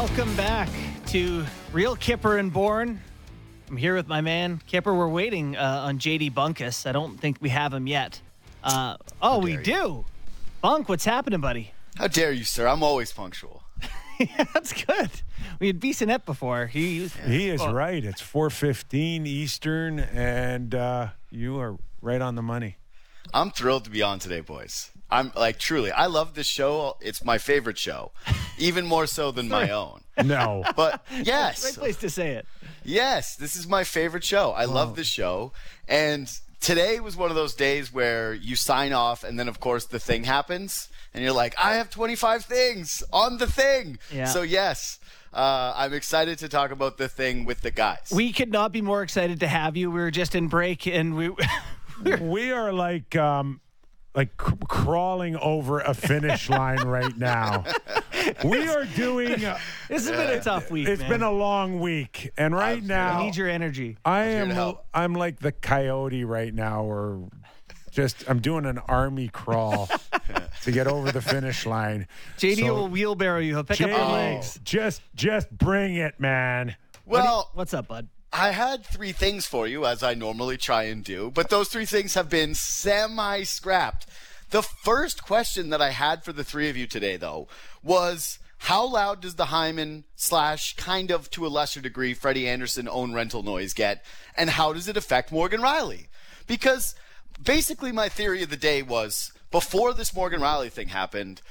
Welcome back to Real Kipper and Bourne. I'm here with my man, Kipper. We're waiting on J.D. Bunkus. I don't think we have him yet. We do. Bunk, what's happening, buddy? How dare you, sir? I'm always punctual. Yeah, that's good. We had Bissonnette before. He is right. It's 4:15 Eastern, and you are right on the money. I'm thrilled to be on today, boys. I'm like, truly, I love this show. It's my favorite show, even more so than my own. No. But yes. Right place to say it. Yes, this is my favorite show. I love this show. And today was one of those days where you sign off, and then, of course, the thing happens. And you're like, I have 25 things on the thing. Yeah. So, yes, I'm excited to talk about the thing with the guys. We could not be more excited to have you. We were just in break, and we... We are like crawling over a finish line right now. We are doing... This has been a tough week, It's been a long week. And right now... I need your energy. I'm like the coyote right now, or... I'm doing an army crawl to get over the finish line. JD will wheelbarrow you. He'll pick up your legs. Just bring it, man. Well, what's up, bud? I had three things for you, as I normally try and do, but those three things have been semi-scrapped. The first question that I had for the three of you today, though, was how loud does the Hyman / kind of to a lesser degree Freddie Andersen own rental noise get, and how does it affect Morgan Rielly? Because... basically, my theory of the day was, before this Morgan Rielly thing happened,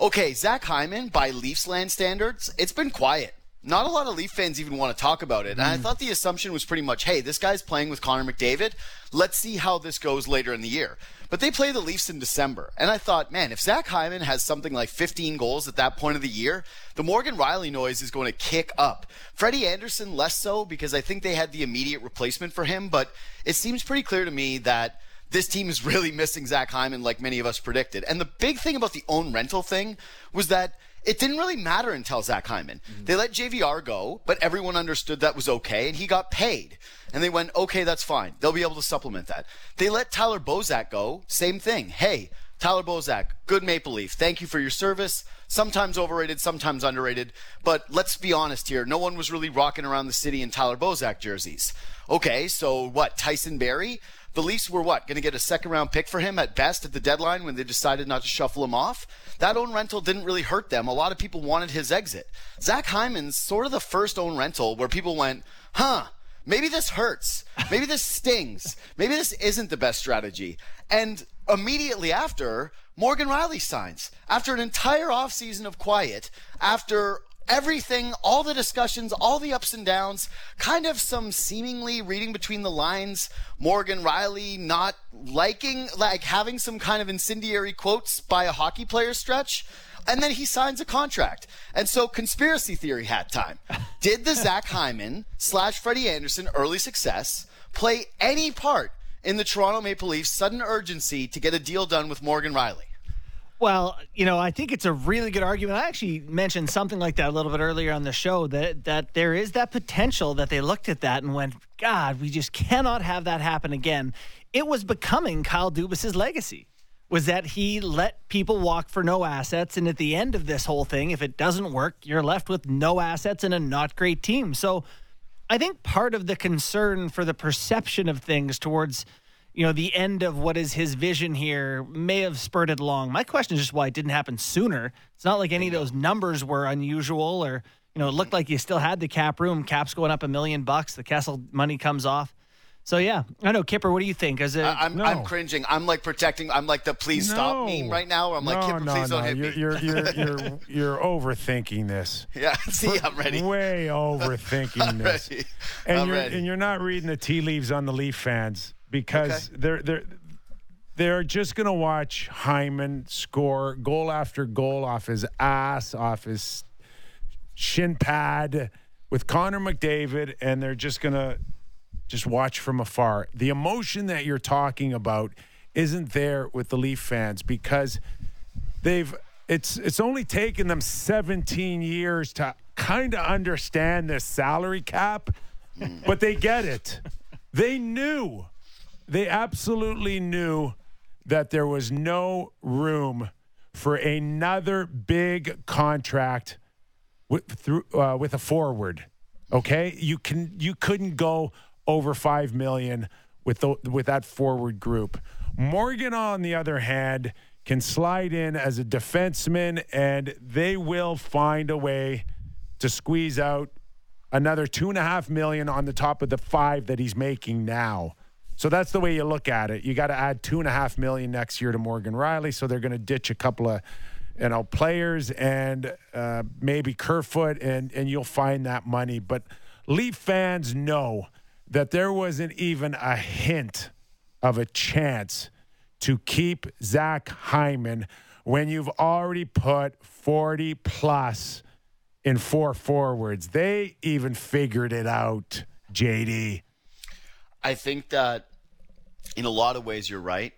okay, Zach Hyman, by Leafs land standards, it's been quiet. Not a lot of Leaf fans even want to talk about it. And I thought the assumption was pretty much, hey, this guy's playing with Connor McDavid. Let's see how this goes later in the year. But they play the Leafs in December. And I thought, man, if Zach Hyman has something like 15 goals at that point of the year, the Morgan Rielly noise is going to kick up. Freddie Andersen less so, because I think they had the immediate replacement for him. But it seems pretty clear to me that this team is really missing Zach Hyman, like many of us predicted. And the big thing about the own rental thing was that it didn't really matter until Zach Hyman. They let JVR go, but everyone understood that was okay, and he got paid. And they went, okay, that's fine. They'll be able to supplement that. They let Tyler Bozak go, same thing. Hey, Tyler Bozak, good Maple Leaf. Thank you for your service. Sometimes overrated, sometimes underrated. But let's be honest here. No one was really rocking around the city in Tyler Bozak jerseys. Okay, so what, Tyson Barrie? The Leafs were, going to get a second-round pick for him at best at the deadline when they decided not to shuffle him off? That own rental didn't really hurt them. A lot of people wanted his exit. Zach Hyman's sort of the first own rental where people went, maybe this hurts. Maybe this stings. Maybe this isn't the best strategy. And immediately after, Morgan Rielly signs. After an entire offseason of quiet, after everything, all the discussions, all the ups and downs, kind of some seemingly reading between the lines, Morgan Rielly not liking, having some kind of incendiary quotes by a hockey player stretch, and then he signs a contract. And so conspiracy theory hat time. Did the Zach Hyman / Freddie Andersen early success play any part in the Toronto Maple Leafs' sudden urgency to get a deal done with Morgan Rielly? Well, I think it's a really good argument. I actually mentioned something like that a little bit earlier on the show, that there is that potential that they looked at that and went, God, we just cannot have that happen again. It was becoming Kyle Dubas' legacy, was that he let people walk for no assets. And at the end of this whole thing, if it doesn't work, you're left with no assets and a not great team. So I think part of the concern for the perception of things towards the end of what is his vision here may have spurted along. My question is just why it didn't happen sooner. It's not like any of those numbers were unusual, or, it looked like you still had the cap room. Cap's going up $1 million. The Kessel money comes off. So, yeah. I know, Kipper, what do you think? I'm cringing. I'm like protecting. I'm like the please stop meme right now. I'm like, Kipper, please don't hit me. You're overthinking this. Yeah, see, I'm ready. Way overthinking this. Ready. And you're not reading the tea leaves on the Leaf fans. Because they're just going to watch Hyman score goal after goal off his ass, off his shin pad with Connor McDavid, and they're just going to watch from afar. The emotion that you're talking about isn't there with the Leaf fans, because it's only taken them 17 years to kind of understand this salary cap, but they get it. They knew. They absolutely knew that there was no room for another big contract with a forward. Okay, you couldn't go over $5 million with that forward group. Morgan, on the other hand, can slide in as a defenseman, and they will find a way to squeeze out another $2.5 million on the top of the $5 million that he's making now. So that's the way you look at it. You got to add $2.5 million next year to Morgan Rielly. So they're going to ditch a couple of, players and maybe Kerfoot, and you'll find that money. But Leaf fans know that there wasn't even a hint of a chance to keep Zach Hyman when you've already put 40 plus in four forwards. They even figured it out, JD. I think that in a lot of ways you're right.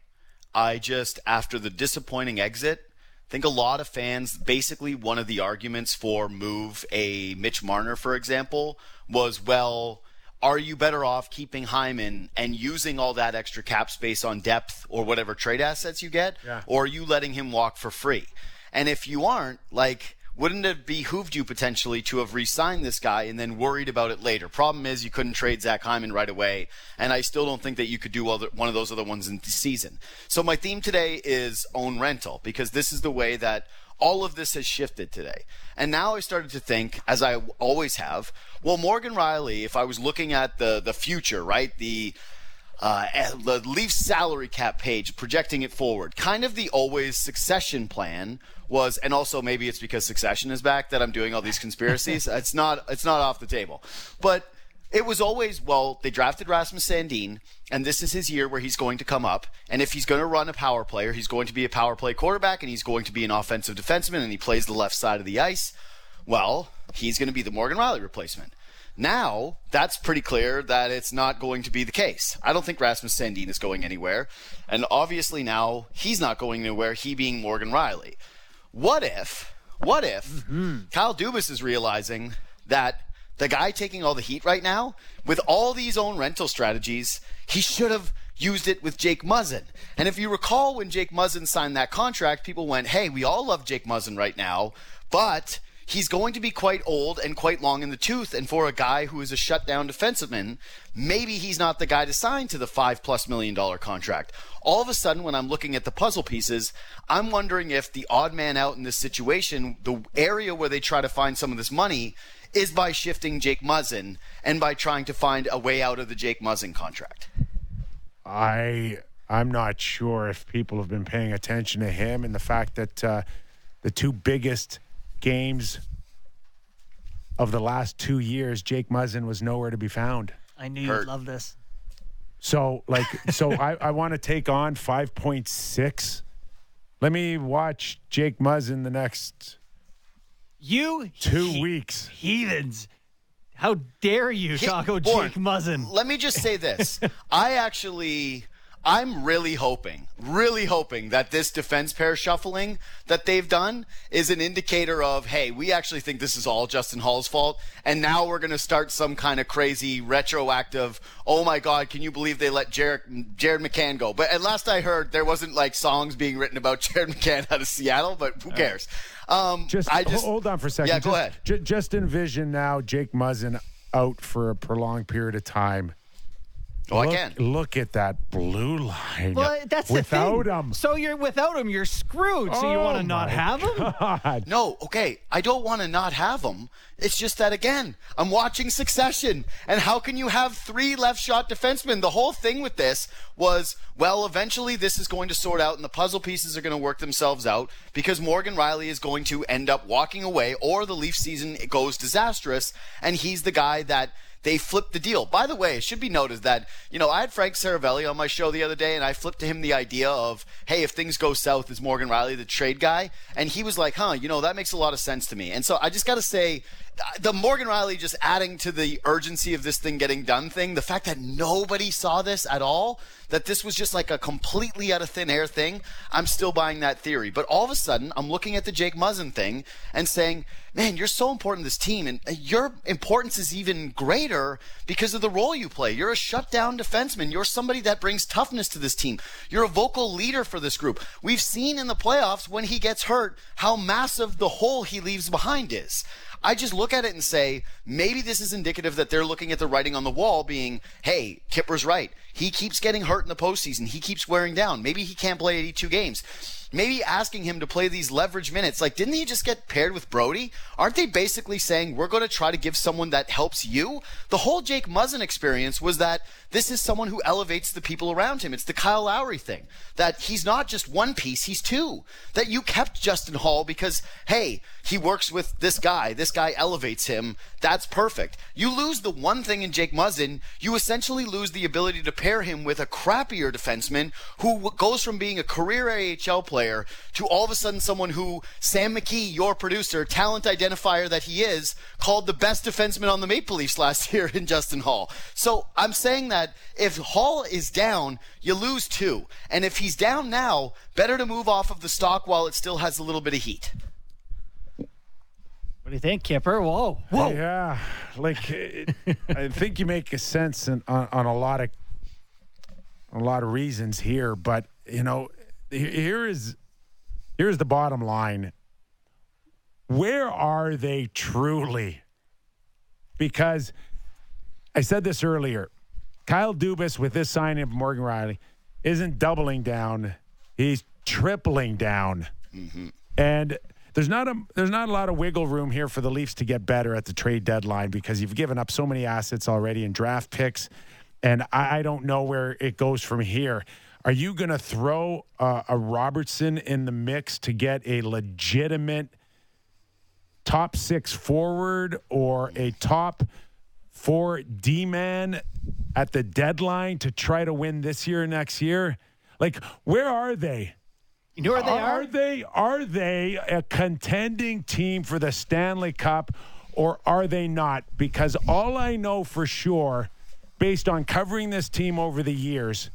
I just, after the disappointing exit, think a lot of fans, basically one of the arguments for move a Mitch Marner, for example, was, well, are you better off keeping Hyman and using all that extra cap space on depth or whatever trade assets you get? Yeah. Or are you letting him walk for free? And if you aren't, like, wouldn't it behooved you potentially to have re-signed this guy and then worried about it later? Problem is you couldn't trade Zach Hyman right away, and I still don't think that you could do one of those other ones in the season. So my theme today is own rental, because this is the way that all of this has shifted today. And now I started to think, as I always have, well, Morgan Rielly, if I was looking at the future, right, the Leafs salary cap page, projecting it forward, kind of the always succession plan was, and also maybe it's because Succession is back that I'm doing all these conspiracies. It's not off the table. But it was always, well, they drafted Rasmus Sandin, and this is his year where he's going to come up. And if he's going to run a power play, or he's going to be a power play quarterback, and he's going to be an offensive defenseman, and he plays the left side of the ice, well, he's going to be the Morgan Rielly replacement. Now, that's pretty clear that it's not going to be the case. I don't think Rasmus Sandin is going anywhere. And obviously now, he's not going anywhere, he being Morgan Rielly. What if Kyle Dubas is realizing that the guy taking all the heat right now, with all these own rental strategies, he should have used it with Jake Muzzin. And if you recall, when Jake Muzzin signed that contract, people went, hey, we all love Jake Muzzin right now, but he's going to be quite old and quite long in the tooth, and for a guy who is a shutdown defenseman, maybe he's not the guy to sign to the $5+ million contract. All of a sudden, when I'm looking at the puzzle pieces, I'm wondering if the odd man out in this situation, the area where they try to find some of this money, is by shifting Jake Muzzin and by trying to find a way out of the Jake Muzzin contract. I'm not sure if people have been paying attention to him and the fact that the two biggest games of the last 2 years, Jake Muzzin was nowhere to be found. I knew you'd love this. So I want to take on 5.6. Let me watch Jake Muzzin the next 2 weeks. Heathens. How dare you, Chaco, Jake Muzzin? Let me just say this. I'm really hoping that this defense pair shuffling that they've done is an indicator of, hey, we actually think this is all Justin Holl's fault, and now we're going to start some kind of crazy retroactive, oh my God, can you believe they let Jared McCann go? But at last I heard there wasn't like songs being written about Jared McCann out of Seattle, but who cares? Just hold on for a second. Yeah, go ahead. Just envision now Jake Muzzin out for a prolonged period of time. Oh, I can. Look at that blue line. Well, that's without the thing. Him. So you're without him, you're screwed. So you want to not have him? No, okay. I don't want to not have him. It's just that, again, I'm watching Succession. And how can you have three left-shot defensemen? The whole thing with this was, well, eventually this is going to sort out and the puzzle pieces are going to work themselves out because Morgan Rielly is going to end up walking away or the Leaf season goes disastrous and he's the guy that they flipped the deal. By the way, it should be noted that, I had Frank Cervelli on my show the other day, and I flipped to him the idea of, hey, if things go south, is Morgan Rielly the trade guy? And he was like, that makes a lot of sense to me. And so I just got to say, the Morgan Rielly just adding to the urgency of this thing getting done thing, the fact that nobody saw this at all, that this was just like a completely out of thin air thing, I'm still buying that theory. But all of a sudden, I'm looking at the Jake Muzzin thing and saying, man, you're so important to this team, and your importance is even greater because of the role you play. You're a shutdown defenseman. You're somebody that brings toughness to this team. You're a vocal leader for this group. We've seen in the playoffs when he gets hurt how massive the hole he leaves behind is. I just look at it and say, maybe this is indicative that they're looking at the writing on the wall being, hey, Kipper's right. He keeps getting hurt in the postseason. He keeps wearing down. Maybe he can't play 82 games. Maybe asking him to play these leverage minutes. Like, didn't he just get paired with Brody? Aren't they basically saying, we're going to try to give someone that helps you? The whole Jake Muzzin experience was that this is someone who elevates the people around him. It's the Kyle Lowry thing, that he's not just one piece, he's two. That you kept Justin Holl because, hey, he works with this guy elevates him. That's perfect. You lose the one thing in Jake Muzzin, you essentially lose the ability to pair him with a crappier defenseman who goes from being a career AHL player to all of a sudden someone who Sam McKee, your producer, talent identifier that he is, called the best defenseman on the Maple Leafs last year in Justin Holl. So I'm saying that if Holl is down, you lose two. And if he's down now, better to move off of the stock while it still has a little bit of heat. What do you think, Kipper? Whoa. Yeah, like I think you make a sense on a lot of reasons here, but you know, here's the bottom line. Where are they truly? Because I said this earlier, Kyle Dubas with this signing of Morgan Rielly isn't doubling down; he's tripling down, and. There's not a lot of wiggle room here for the Leafs to get better at the trade deadline because you've given up so many assets already in draft picks, and I don't know where it goes from here. Are you going to throw a Robertson in the mix to get a legitimate top six forward or a top four D-man at the deadline to try to win this year, next year? Like, where are they? You know where they are? Are they a contending team for the Stanley Cup, or are they not? Because all I know for sure, based on covering this team over the years,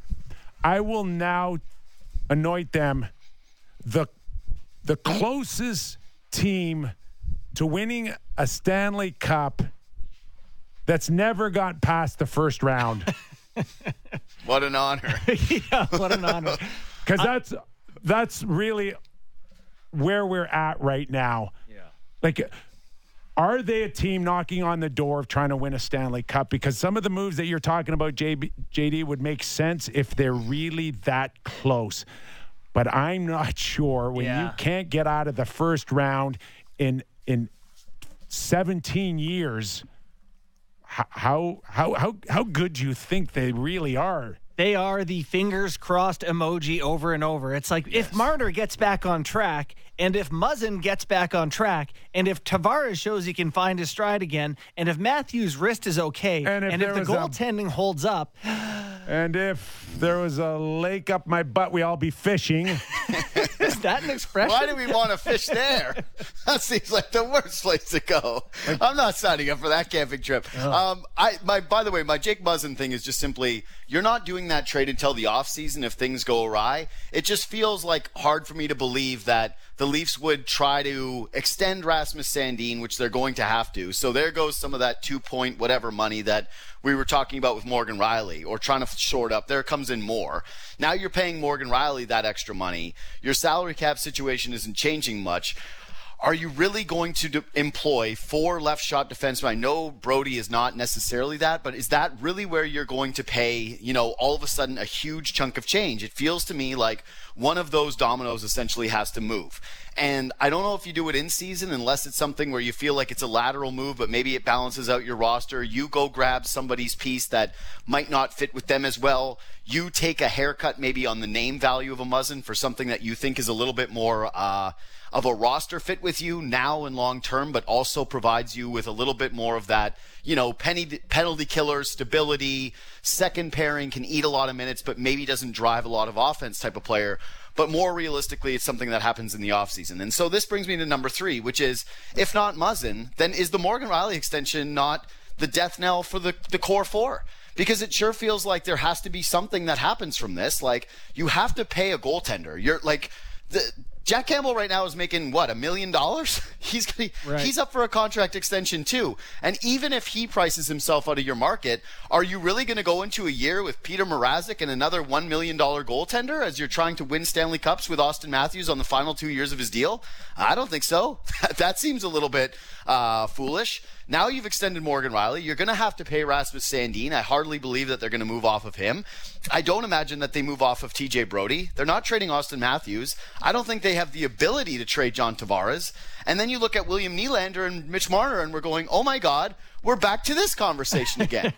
I will now anoint them the closest team to winning a Stanley Cup that's never got past the first round. What an honor. Yeah, what an honor. Because that's really where we're at right now. Yeah. Like, are they a team knocking on the door of trying to win a Stanley Cup? Because some of the moves that you're talking about, JD, would make sense if they're really that close. But I'm not sure when you can't get out of the first round in 17 years, how good do you think they really are? They are the fingers crossed emoji over and over. It's like if Marner gets back on track, and if Muzzin gets back on track, and if Tavares shows he can find his stride again, and if Matthews' wrist is okay, and if the goaltending holds up. And if there was a lake up my butt, we all be fishing. Is that an expression? Why do we want to fish there? That seems like the worst place to go. I'm not signing up for that camping trip. By the way, my Jake Muzzin thing is just simply, you're not doing that trade until the offseason if things go awry. It just feels like hard for me to believe that the Leafs would try to extend Rasmus Sandin, which they're going to have to. So there goes some of that 2 point whatever money that we were talking about with Morgan Rielly, or trying to short up. There comes in more. Now you're paying Morgan Rielly that extra money. Your salary cap situation isn't changing much. Are you really going to employ four left shot defensemen? I know Brody is not necessarily that, but is that really where you're going to pay, you know, all of a sudden a huge chunk of change? It feels to me like one of those dominoes essentially has to move. And I don't know if you do it in season unless it's something where you feel like it's a lateral move, but maybe it balances out your roster. You go grab somebody's piece that might not fit with them as well. You take a haircut maybe on the name value of a Muzzin for something that you think is a little bit more of a roster fit with you now and long term, but also provides you with a little bit more of that, you know, penalty killer, stability, second pairing, can eat a lot of minutes, but maybe doesn't drive a lot of offense type of player. But more realistically, it's something that happens in the offseason. And so this brings me to number three, which is, if not Muzzin, then is the Morgan Rielly extension not the death knell for the core four? Because it sure feels like there has to be something that happens from this. Like, you have to pay a goaltender. You're like... Jack Campbell right now is making, what, $1 million? He's up for a contract extension too. And even if he prices himself out of your market, are you really going to go into a year with Petr Mrázek and another $1 million goaltender as you're trying to win Stanley Cups with Auston Matthews on the final 2 years of his deal? I don't think so. That seems a little bit foolish. Now you've extended Morgan Rielly. You're going to have to pay Rasmus Sandin. I hardly believe that they're going to move off of him. I don't imagine that they move off of TJ Brody. They're not trading Auston Matthews. I don't think they have the ability to trade John Tavares. And then you look at William Nylander and Mitch Marner, and we're going, oh my God, we're back to this conversation again.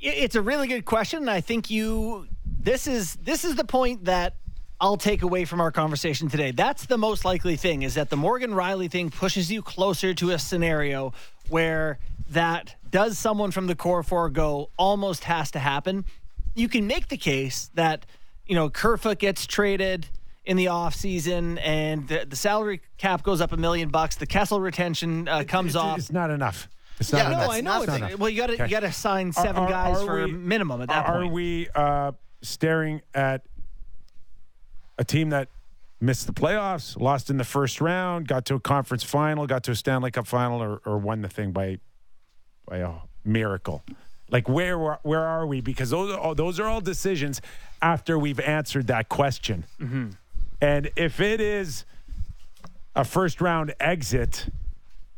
It's a really good question. And I think this is the point that I'll take away from our conversation today. That's the most likely thing, is that the Morgan Rielly thing pushes you closer to a scenario where that does someone from the core four go almost has to happen. You can make the case that, Kerfoot gets traded in the off season and the salary cap goes up $1 million. The Kessel retention comes off. It's not enough. It's not enough. I know. Well, you got to sign seven guys for a minimum at that point. Are we staring at a team that missed the playoffs, lost in the first round, got to a conference final, got to a Stanley Cup final, or won the thing by a miracle? Like, where are we? Because those are all decisions after we've answered that question. Mm-hmm. And if it is a first-round exit,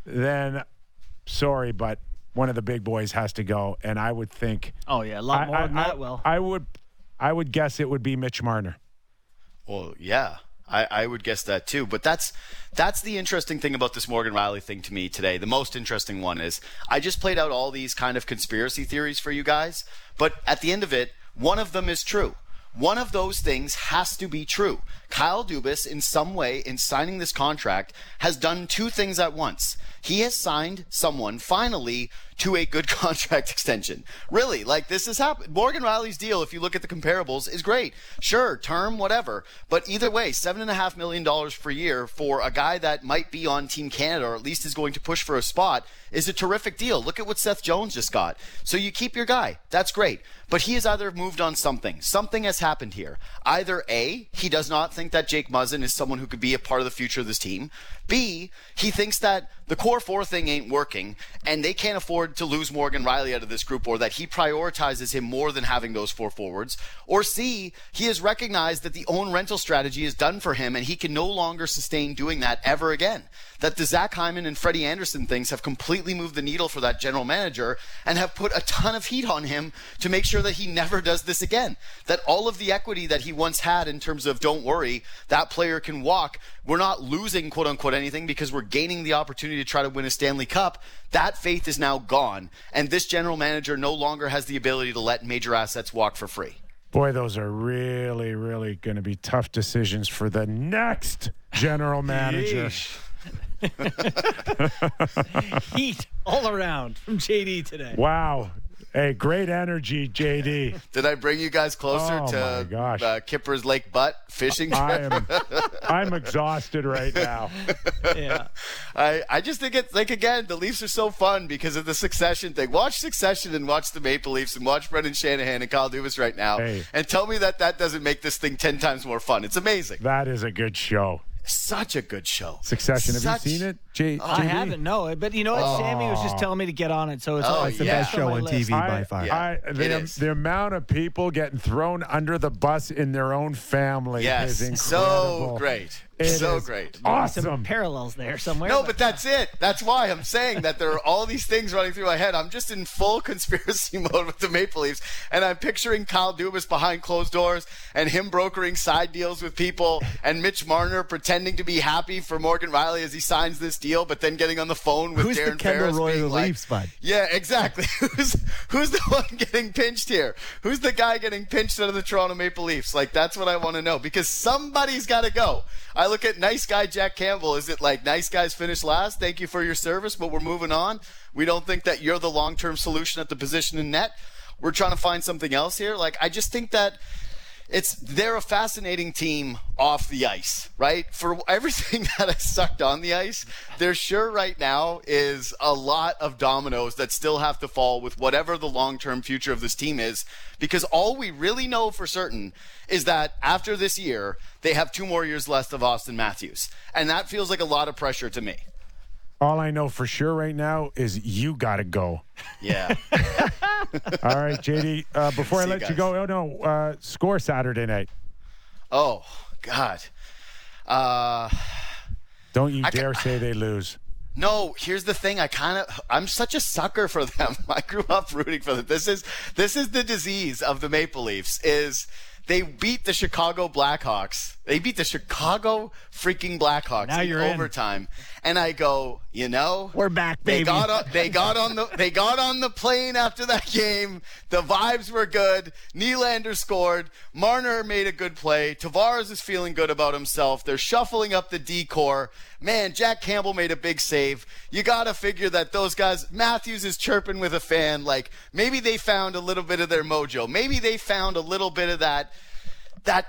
then sorry, but one of the big boys has to go. And I would think... Oh, yeah, a lot more than that will. I would guess it would be Mitch Marner. Well, yeah, I would guess that too. But that's the interesting thing about this Morgan Rielly thing to me today. The most interesting one is I just played out all these kind of conspiracy theories for you guys. But at the end of it, one of them is true. One of those things has to be true. Kyle Dubas, in some way, in signing this contract, has done two things at once. He has signed someone, finally, to a good contract extension. Really, this has happened. Morgan Rielly's deal, if you look at the comparables, is great. Sure, term, whatever. But either way, $7.5 million per year for a guy that might be on Team Canada, or at least is going to push for a spot, is a terrific deal. Look at what Seth Jones just got. So you keep your guy. That's great. But he has either moved on something. Something has happened here. Either A, he does not think that Jake Muzzin is someone who could be a part of the future of this team. B, he thinks that the core four thing ain't working and they can't afford to lose Morgan Rielly out of this group, or that he prioritizes him more than having those four forwards. Or C, he has recognized that the own rental strategy is done for him and he can no longer sustain doing that ever again. That the Zach Hyman and Freddie Andersen things have completely moved the needle for that general manager and have put a ton of heat on him to make sure that he never does this again. That all of the equity that he once had in terms of, don't worry, that player can walk, we're not losing, quote unquote, anything because we're gaining the opportunity to try to win a Stanley Cup, that faith is now gone. And this general manager no longer has the ability to let major assets walk for free. Boy, those are really, really going to be tough decisions for the next general manager. Heat all around from JD today. Wow. Hey, great energy, JD. Did I bring you guys closer to Kipper's Lake Butt fishing trip? I'm exhausted right now. Yeah, I just think it's the Leafs are so fun because of the Succession thing. Watch Succession and watch the Maple Leafs and watch Brendan Shanahan and Kyle Dubas right now, and tell me that doesn't make this thing 10 times more fun. It's amazing. That is a good show. Such a good show. Succession. Have you seen it, JD? I haven't, no. But Sammy was just telling me to get on it, so it's the best show on TV by far. The amount of people getting thrown under the bus in their own family is incredible. So great. It is great. Awesome. Some parallels there somewhere. No, but that's it. That's why I'm saying that there are all these things running through my head. I'm just in full conspiracy mode with the Maple Leafs, and I'm picturing Kyle Dubas behind closed doors and him brokering side deals with people, and Mitch Marner pretending to be happy for Morgan Rielly as he signs this deal, but then getting on the phone with Darren Ferris being the Leafs, bud? Yeah, exactly. Who's the one getting pinched here? Who's the guy getting pinched out of the Toronto Maple Leafs? That's what I want to know, because somebody's got to go. I look at nice guy Jack Campbell. Is it nice guys finish last? Thank you for your service, but we're moving on. We don't think that you're the long-term solution at the position in net. We're trying to find something else here. I just think that they're a fascinating team off the ice, right? For everything that has sucked on the ice, there sure right now is a lot of dominoes that still have to fall with whatever the long-term future of this team is, because all we really know for certain is that after this year, they have 2 more years left of Auston Matthews, and that feels like a lot of pressure to me. All I know for sure right now is you got to go. Yeah. All right, JD, before I let you go, score Saturday night. Oh, God. Don't you dare say they lose. No, here's the thing. I'm such a sucker for them. I grew up rooting for them. This is the disease of the Maple Leafs is – they beat the Chicago Blackhawks. They beat the Chicago freaking Blackhawks in overtime. And I go, we're back, baby. They got on the plane after that game. The vibes were good. Nylander scored. Marner made a good play. Tavares is feeling good about himself. They're shuffling up the decor. Man, Jack Campbell made a big save. You got to figure that those guys, Matthews is chirping with a fan. Like, maybe they found a little bit of their mojo. Maybe they found a little bit of that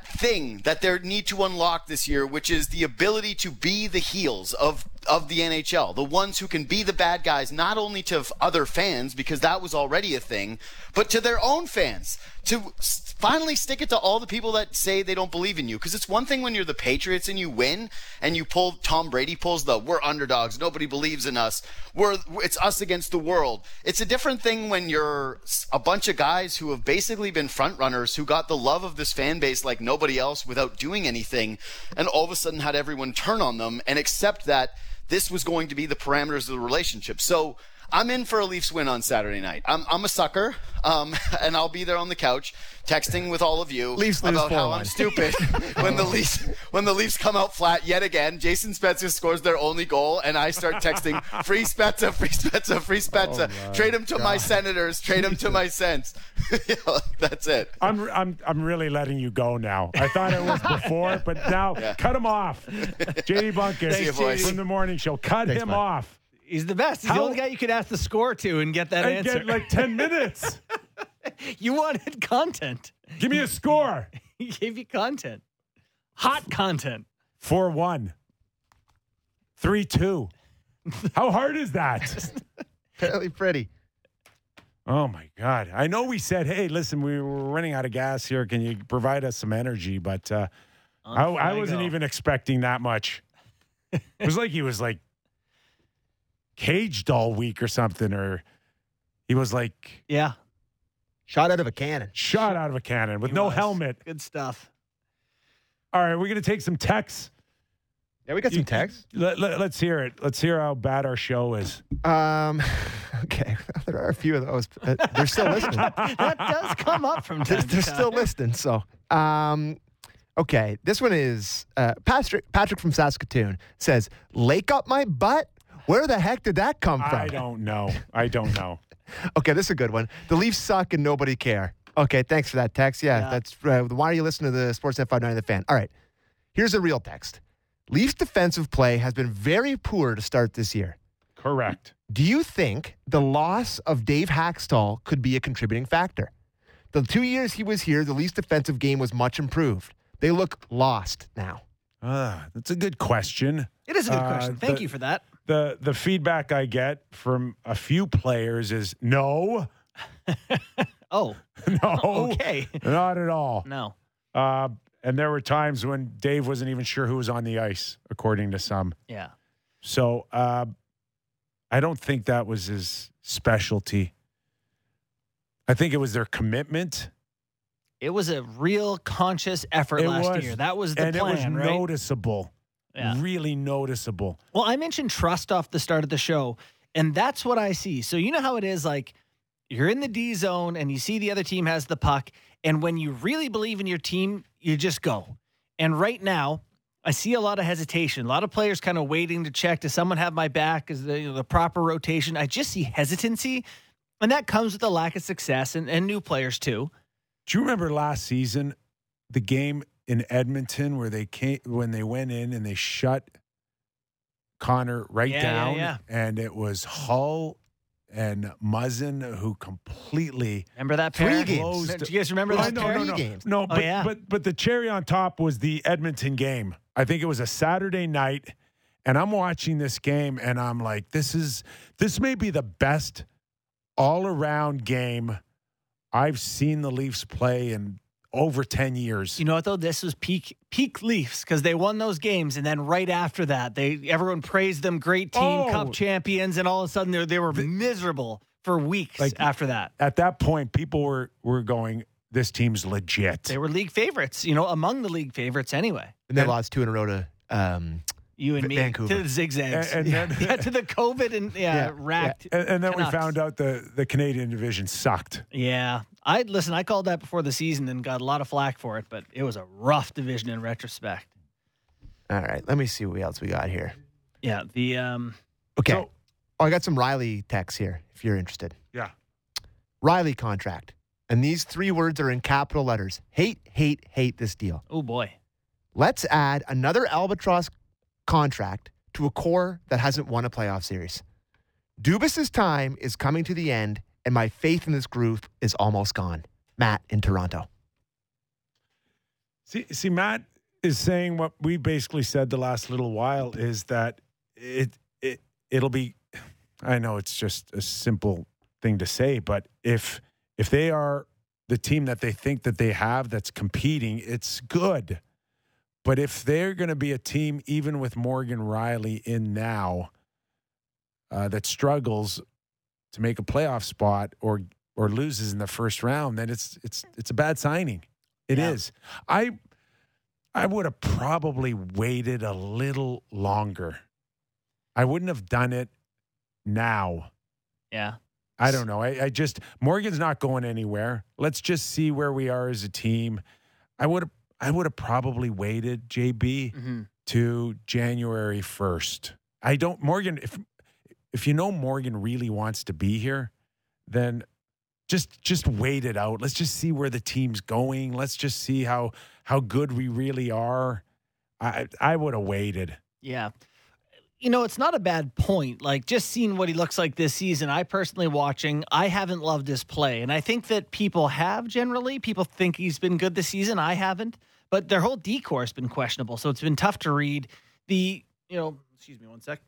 thing that they need to unlock this year, which is the ability to be the heels of the NHL, the ones who can be the bad guys, not only to other fans, because that was already a thing, but to their own fans, to finally stick it to all the people that say they don't believe in you. Because it's one thing when you're the Patriots and you win and you pull – Tom Brady pulls the we're underdogs, nobody believes in us, it's us against the world. It's a different thing when you're a bunch of guys who have basically been front runners, who got the love of this fan base like nobody else without doing anything, and all of a sudden had everyone turn on them and accept that this was going to be the parameters of the relationship. So I'm in for a Leafs win on Saturday night. I'm a sucker, and I'll be there on the couch texting with all of you about how I'm stupid when the Leafs come out flat yet again. Jason Spezza scores their only goal, and I start texting, free Spezza, free Spezza, free Spezza. Oh, trade him to my Senators. Trade him to my Sens. That's it. I'm really letting you go now. I thought it was before, but now cut him off. J.D. Bunkus from The Morning Show. Cut him off. He's the best. He's the only guy you could ask the score to and get that answer. Get like 10 minutes. You wanted content. Give me a score. He gave you content. Hot content. 4-1. 3-2. How hard is that? Apparently pretty. Oh, my God. I know we said, hey, listen, we were running out of gas here. Can you provide us some energy? But I wasn't even expecting that much. It was like he was like, caged all week or something, or he was like shot out of a cannon with no helmet. Good stuff. All right, we're gonna take some texts. Yeah, we got some texts. Let's hear it. Let's hear how bad our show is. Okay, there are a few of those, but they're still listening. That does come up from time to time. They're still listening. So okay, this one is Patrick from Saskatoon says, "Lake up my butt." Where the heck did that come from? I don't know. Okay, this is a good one. The Leafs suck and nobody care. Okay, thanks for that text. Yeah. That's why are you listening to the Sportsnet 590 The Fan? All right, here's a real text. Leafs defensive play has been very poor to start this year. Correct. Do you think the loss of Dave Haxtall could be a contributing factor? The 2 years he was here, the Leafs defensive game was much improved. They look lost now. That's a good question. It is a good question. Thank you for that. The feedback I get from a few players is no. Oh. No. Okay. Not at all. No. And there were times when Dave wasn't even sure who was on the ice, according to some. Yeah. So I don't think that was his specialty. I think it was their commitment. It was a real conscious effort last year. That was the plan, right? And it was noticeable. Yeah. Really noticeable. Well, I mentioned trust off the start of the show, and that's what I see. So you know how it is, like, you're in the D zone and you see the other team has the puck, and when you really believe in your team, you just go. And right now, I see a lot of hesitation. A lot of players kind of waiting to check, does someone have my back? Is the proper rotation? I just see hesitancy, and that comes with a lack of success and new players too. Do you remember last season, the game in Edmonton where they came when they went in and they shut Connor down and it was Hull and Muzzin, who completely remember that pair? Three games. Do you guys remember that pair? No, but the cherry on top was the Edmonton game. I think it was a Saturday night, and I'm watching this game, and I'm like, this may be the best all-around game I've seen the Leafs play in over 10 years. You know what, though? This was peak Leafs, because they won those games, and then right after that, everyone praised them, great team, cup champions, and all of a sudden they were miserable for weeks after that. At that point, people were going, this team's legit. They were league favorites, among the league favorites anyway. And they lost two in a row to you and me, Vancouver. To the zigzags. And then to the COVID racked. Yeah. And then Canucks. We found out the Canadian division sucked. Yeah. I called that before the season and got a lot of flack for it, but it was a rough division in retrospect. All right. Let me see what else we got here. Yeah. Okay. So, I got some Rielly texts here if you're interested. Yeah. Rielly contract. And these three words are in capital letters. Hate, hate, hate this deal. Oh, boy. Let's add another albatross contract to a core that hasn't won a playoff series. Dubas's time is coming to the end, and my faith in this group is almost gone. Matt in Toronto. See, Matt is saying what we basically said the last little while is that it'll be. I know it's just a simple thing to say, but if they are the team that they think that they have that's competing, it's good. But if they're going to be a team, even with Morgan Rielly in now, that struggles to make a playoff spot or loses in the first round, then it's a bad signing. It is. I would have probably waited a little longer. I wouldn't have done it now. Yeah. I don't know. I just Morgan's not going anywhere. Let's just see where we are as a team. I would have probably waited, JB, to January 1st. I don't, Morgan, if Morgan really wants to be here, then just wait it out. Let's just see where the team's going. Let's just see how good we really are. I would have waited. Yeah. It's not a bad point. Like, just seeing what he looks like this season, I personally watching, I haven't loved his play. And I think that people have generally. People think he's been good this season. I haven't. But their whole decor has been questionable. So it's been tough to read. Excuse me one sec.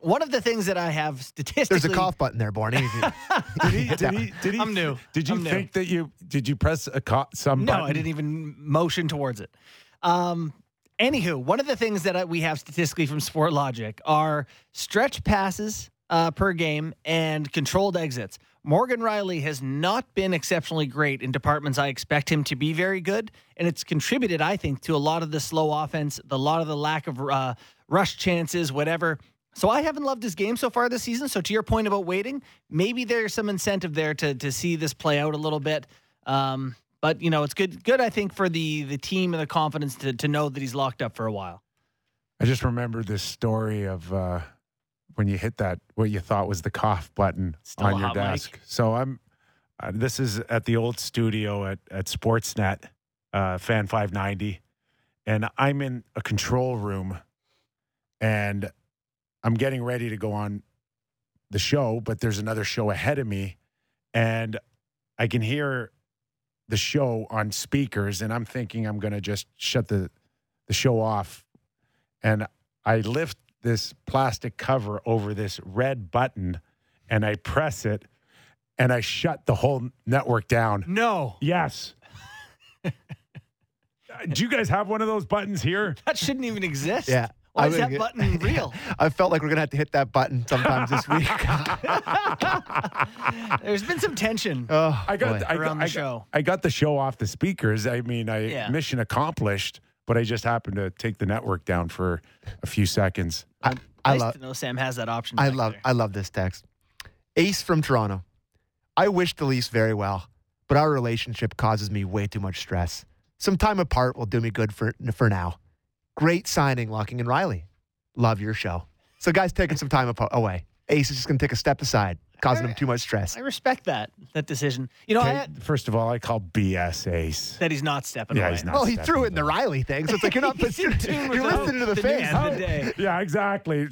One of the things that I have statistically. There's a cough button there, Bourne. Did he? I'm new. Did you think that you. Did you press some button? No, I didn't even motion towards it. Anywho, one of the things that we have statistically from SportLogic are stretch passes per game and controlled exits. Morgan Rielly has not been exceptionally great in departments I expect him to be very good, and it's contributed, I think, to a lot of the slow offense, a lot of the lack of rush chances, whatever. So I haven't loved his game so far this season. So to your point about waiting, maybe there's some incentive there to see this play out a little bit. But, it's good. I think, for the team and the confidence to know that he's locked up for a while. I just remembered this story of when you hit that, what you thought was the cough button on your desk. Mic. So I'm, this is at the old studio at Sportsnet, Fan 590. And I'm in a control room and I'm getting ready to go on the show, but there's another show ahead of me and I can hear the show on speakers, and I'm thinking I'm going to just shut the show off. And I lift this plastic cover over this red button, and I press it, and I shut the whole network down. No. Yes. Do you guys have one of those buttons here? That shouldn't even exist. Yeah. Why is that button real? I felt like we're going to have to hit that button sometime this week. There's been some tension around the show. I got the show off the speakers. Mission accomplished, but I just happened to take the network down for a few seconds. Nice to know Sam has that option. I love this text. Ace from Toronto. I wish the Leafs very well, but our relationship causes me way too much stress. Some time apart will do me good for now. Great signing, locking in Rielly. Love your show. So, guys, taking some time away. Ace is just going to take a step aside, causing him too much stress. I respect that decision. First of all, I call BS Ace. That he's not stepping away. He's not. Well, he threw it in the Rielly thing, so it's like you're not listening to the face. News of the day. Yeah, exactly.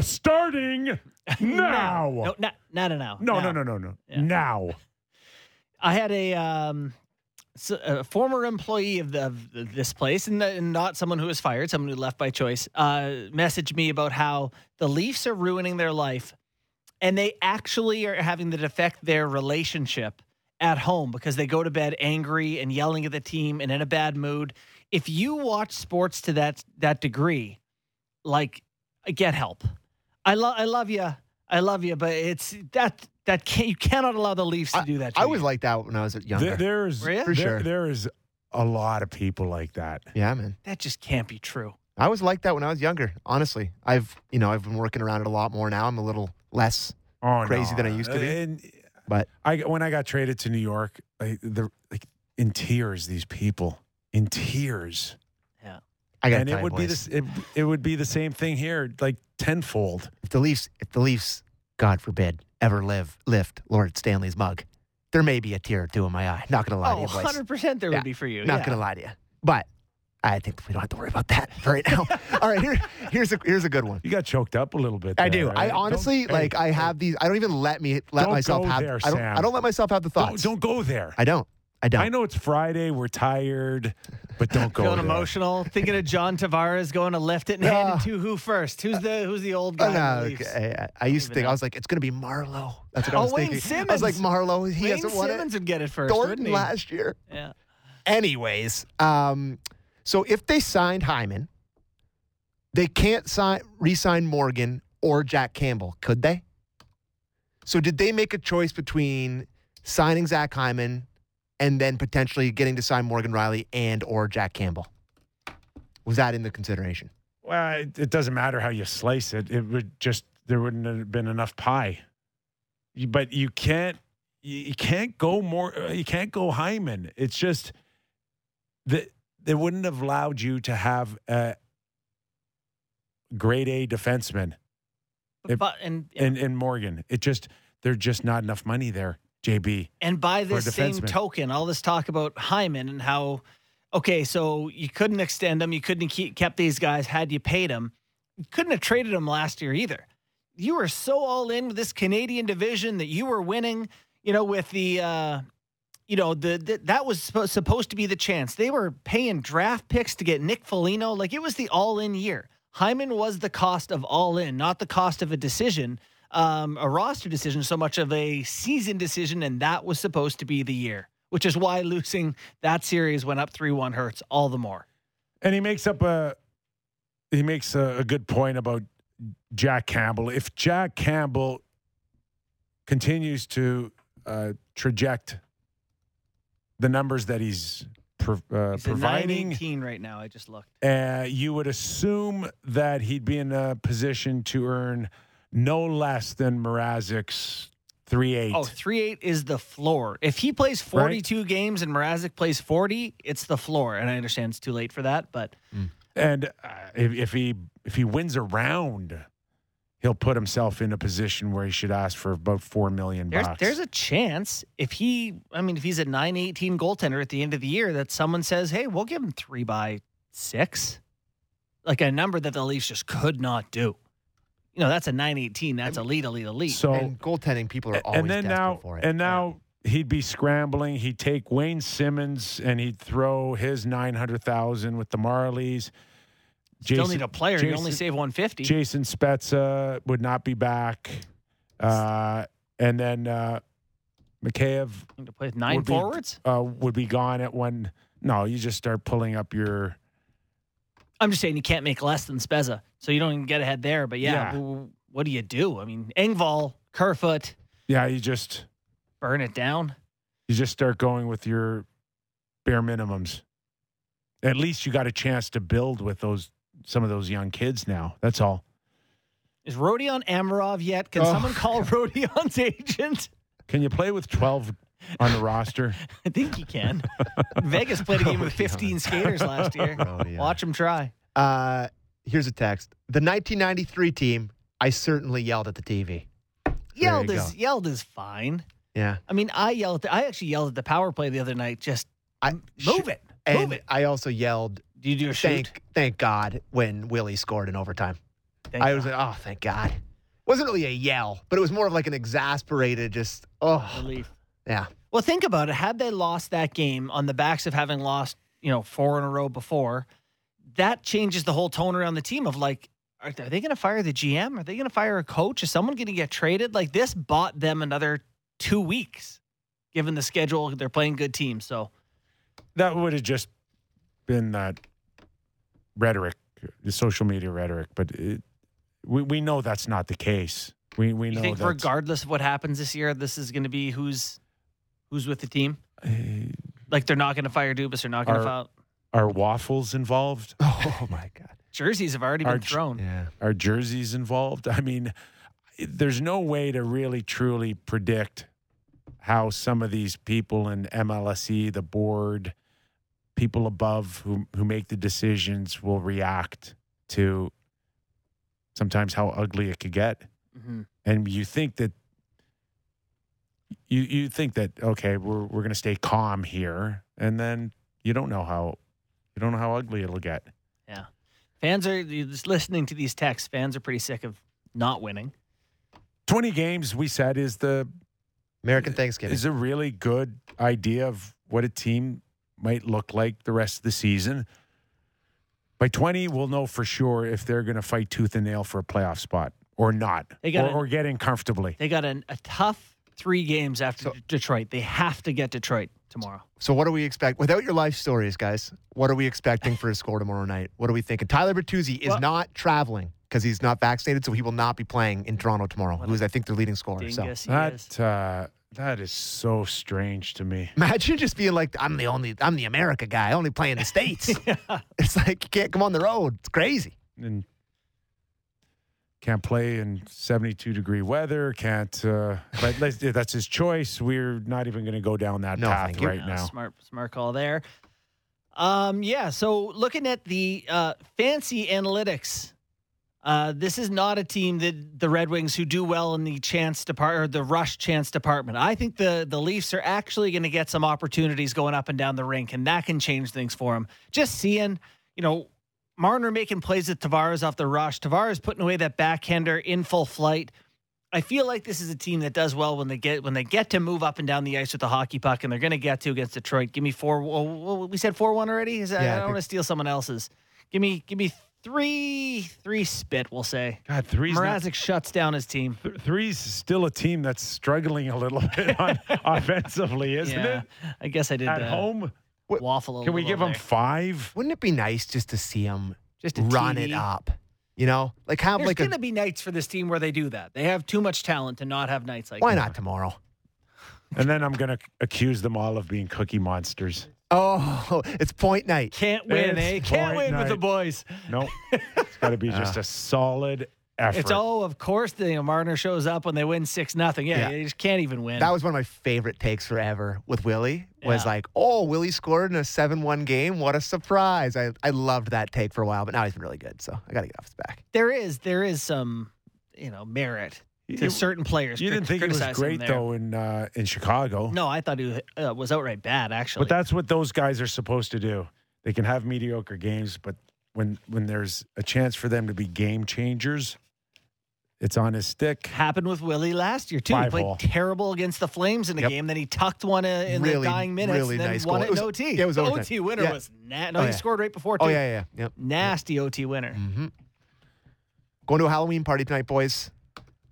Starting Now. No, not an hour. No. Yeah. Now. I had a former employee of this place, and not someone who was fired, someone who left by choice, messaged me about how the Leafs are ruining their life, and they actually are having that affect their relationship at home because they go to bed angry and yelling at the team and in a bad mood. If you watch sports to that degree, like, get help. I love you, but it's that you cannot allow the Leafs to do that. I was like that when I was younger. There is a lot of people like that. Yeah, man. That just can't be true. I was like that when I was younger. Honestly, I've been working around it a lot more now. I'm a little less crazy than I used to be. But when I got traded to New York, in tears, these people in tears. Yeah, It would be the same thing here, like tenfold. If the Leafs, God forbid, ever lift Lord Stanley's mug, there may be a tear or two in my eye. Not gonna lie to you, boys. 100% there would be for you. Not gonna lie to you, but I think we don't have to worry about that right now. All right, here's a good one. You got choked up a little bit. I do. Right? I honestly I have these. I don't even let myself have. There, Sam. I don't let myself have the thoughts. Don't go there. I don't. I know it's Friday. We're tired, but don't go. Feeling emotional. Thinking of John Tavares going to lift it and hand it to who first? Who's the old guy? I used to think, I was like, it's going to be Marleau. That's what I was thinking. Wayne Simmonds. I was like, Marleau. He hasn't won it. Wayne Simmonds would get it first. Thornton last year. Yeah. Anyways, so if they signed Hyman, they can't re-sign Morgan or Jack Campbell, could they? So did they make a choice between signing Zach Hyman and then potentially getting to sign Morgan Rielly and or Jack Campbell? Was that in the consideration? Well, it doesn't matter how you slice it. It would just, there wouldn't have been enough pie. But you can't go Hyman. It's just that they wouldn't have allowed you to have a grade A defenseman. And Morgan, there's just not enough money there. JB. And by this same token, all this talk about Hyman and how, okay, so you couldn't extend him, you couldn't kept these guys had you paid him. You couldn't have traded him last year either. You were so all in with this Canadian division that you were winning, with the, that was supposed to be the chance. They were paying draft picks to get Nick Foligno. Like, it was the all-in year. Hyman was the cost of all-in, not the cost of a decision. A roster decision, so much of a season decision, and that was supposed to be the year, which is why losing that series went up 3-1 hurts all the more. And he makes a good point about Jack Campbell. If Jack Campbell continues to traject the numbers that he's providing, he's at 9-18 right now. I just looked. You would assume that he'd be in a position to earn no less than Mrazek's 3.8. Oh, 3.8 is the floor. If he plays 42 games and Mrazek plays 40, it's the floor. And I understand it's too late for that, but and if he wins a round, he'll put himself in a position where he should ask for about $4 million. There's a chance if he's a 9-18 goaltender at the end of the year that someone says, "Hey, we'll give him 3 by 6," like a number that the Leafs just could not do. That's a 9-18. That's elite. So, and goaltending people are always desperate for it. And now he'd be scrambling. He'd take Wayne Simmonds and he'd throw his $900,000 with the Marlies. Still need a player. You only save $150,000. Jason Spezza would not be back. And then McKee to play with 9 forwards? Would be gone at one. No, you just start pulling up your... I'm just saying you can't make less than Spezza, so you don't even get ahead there. But, Well, what do you do? I mean, Engvall, Kerfoot. Yeah, you just... burn it down. You just start going with your bare minimums. At least you got a chance to build with some of those young kids now. That's all. Is Rodion Amarov yet? Can someone call Rodion's agent? Can you play with 12 on the roster? I think he can. Vegas played a game with 15 skaters last year. Watch him try. Here's a text. The 1993 team, I certainly yelled at the TV. Yelled is fine. Yeah. I mean, I actually yelled at the power play the other night. Just move it. And I also yelled, do you do a shoot? Thank God when Willie scored in overtime. I was like, oh, thank God. wasn't really a yell, but it was more of like an exasperated, just, oh. Relief. Yeah. Well, think about it. Had they lost that game on the backs of having lost, you know, four in a row before, that changes the whole tone around the team of like, are they going to fire the GM? Are they going to fire a coach? Is someone going to get traded? Like, this bought them another 2 weeks, given the schedule. They're playing good teams, so. That would have just been that rhetoric, the social media rhetoric, but we know that's not the case. We know think regardless of what happens this year, this is going to be who's with the team? Like, they're not going to fire Dubas. They're not going to foul. Are waffles involved? Oh, my God. Jerseys have already been thrown. Yeah. Are jerseys involved? I mean, there's no way to really, truly predict how some of these people in MLSE, the board, people above who make the decisions will react to sometimes how ugly it could get. Mm-hmm. And you think that, you think that, okay, we're going to stay calm here, and then you don't know how ugly it'll get. Yeah. Fans are just listening to these texts. Fans are pretty sick of not winning. 20 games, we said, is the American Thanksgiving. Is a really good idea of what a team might look like the rest of the season. By 20, we'll know for sure if they're going to fight tooth and nail for a playoff spot or not, or get in comfortably. They got a tough 3 games after Detroit. They have to get Detroit tomorrow. So what do we expect? Without your life stories, guys, what are we expecting for a score tomorrow night? What are we thinking? Tyler Bertuzzi is not traveling because he's not vaccinated, so he will not be playing in Toronto tomorrow, who is, I think, their leading scorer. So. That is so strange to me. Imagine just being like, I'm the America guy, only playing the States. Yeah. It's like you can't come on the road. It's crazy. And can't play in 72-degree weather. Can't, but that's his choice. We're not even going to go down that path right now. Smart call there. So looking at the fancy analytics, this is not a team that the Red Wings who do well in the rush chance department. I think the Leafs are actually going to get some opportunities going up and down the rink, and that can change things for them. Just seeing, Marner making plays at Tavares off the rush. Tavares putting away that backhander in full flight. I feel like this is a team that does well when they get to move up and down the ice with the hockey puck, and they're going to get to against Detroit. Give me 4. Well, we said 4-1 already. I don't want to steal someone else's. Give me 3 spit. We'll say. God, 3. Mrázek shuts down his team. 3's still a team that's struggling a little bit offensively, isn't it? I guess I did at home. Waffle. Can we give them 5? Wouldn't it be nice just to see them just run TV. It up? You know, like have there's like going to be nights for this team where they do that. They have too much talent to not have nights like. Why not tomorrow? And then I'm going to accuse them all of being cookie monsters. Oh, it's point night. Can't win, eh? Can't win night. With the boys. Nope. It's got to be just a solid effort. It's of course, Marner shows up when they win 6-0. Yeah, they just can't even win. That was one of my favorite takes forever with Willie. Was like, oh, Willie scored in a 7-1 game. What a surprise. I loved that take for a while, but now he's been really good, so I got to get off his back. There is some, merit to certain players. You didn't think it was great, though, in Chicago. No, I thought he was outright bad, actually. But that's what those guys are supposed to do. They can have mediocre games, but when there's a chance for them to be game changers, it's on his stick. Happened with Willie last year, too. He played terrible against the Flames in the game. Then he tucked one in the dying minutes. Really nice goal. It was OT. Yeah, it was the OT winner was nasty. No, he scored right before, too. Oh, yeah. Yep. Nasty OT winner. Mm-hmm. Going to a Halloween party tonight, boys.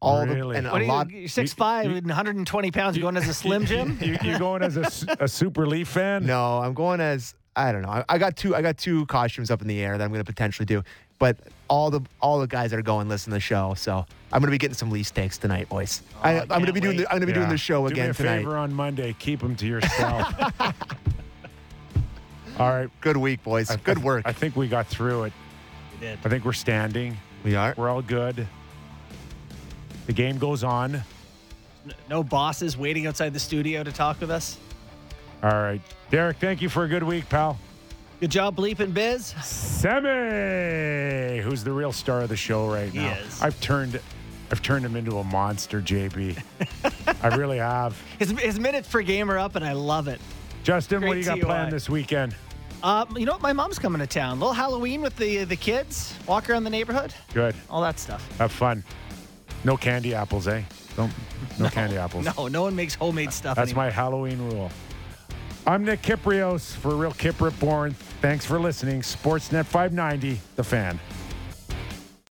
All really? And a lot. 6'5" and 120 pounds. You're going as a Slim Jim? You're going as a Super Leaf fan? No, I'm going as... I don't know. I got two costumes up in the air that I'm going to potentially do, but all the guys that are going listen to the show. So I'm going to be getting some lease takes tonight, boys. Oh, I'm going to be doing the show again tonight. Do me a favor on Monday. Keep them to yourself. All right. Good week, boys. Good work. I think we got through it. We did. I think we're standing. We are. We're all good. The game goes on. No bosses waiting outside the studio to talk with us. All right. Derek, thank you for a good week, pal. Good job, Bleepin' Biz. Sammy, who's the real star of the show right now. He is. I've turned him into a monster, JB. I really have. His minutes per game are up, and I love it. Justin, great what do you got planned this weekend? My mom's coming to town. A little Halloween with the kids. Walk around the neighborhood. Good. All that stuff. Have fun. No candy apples, eh? No candy apples. No, no one makes homemade stuff That's anymore. My Halloween rule. I'm Nick Kiprios for Real Kipper at Bourne. Thanks for listening. Sportsnet 590, The Fan.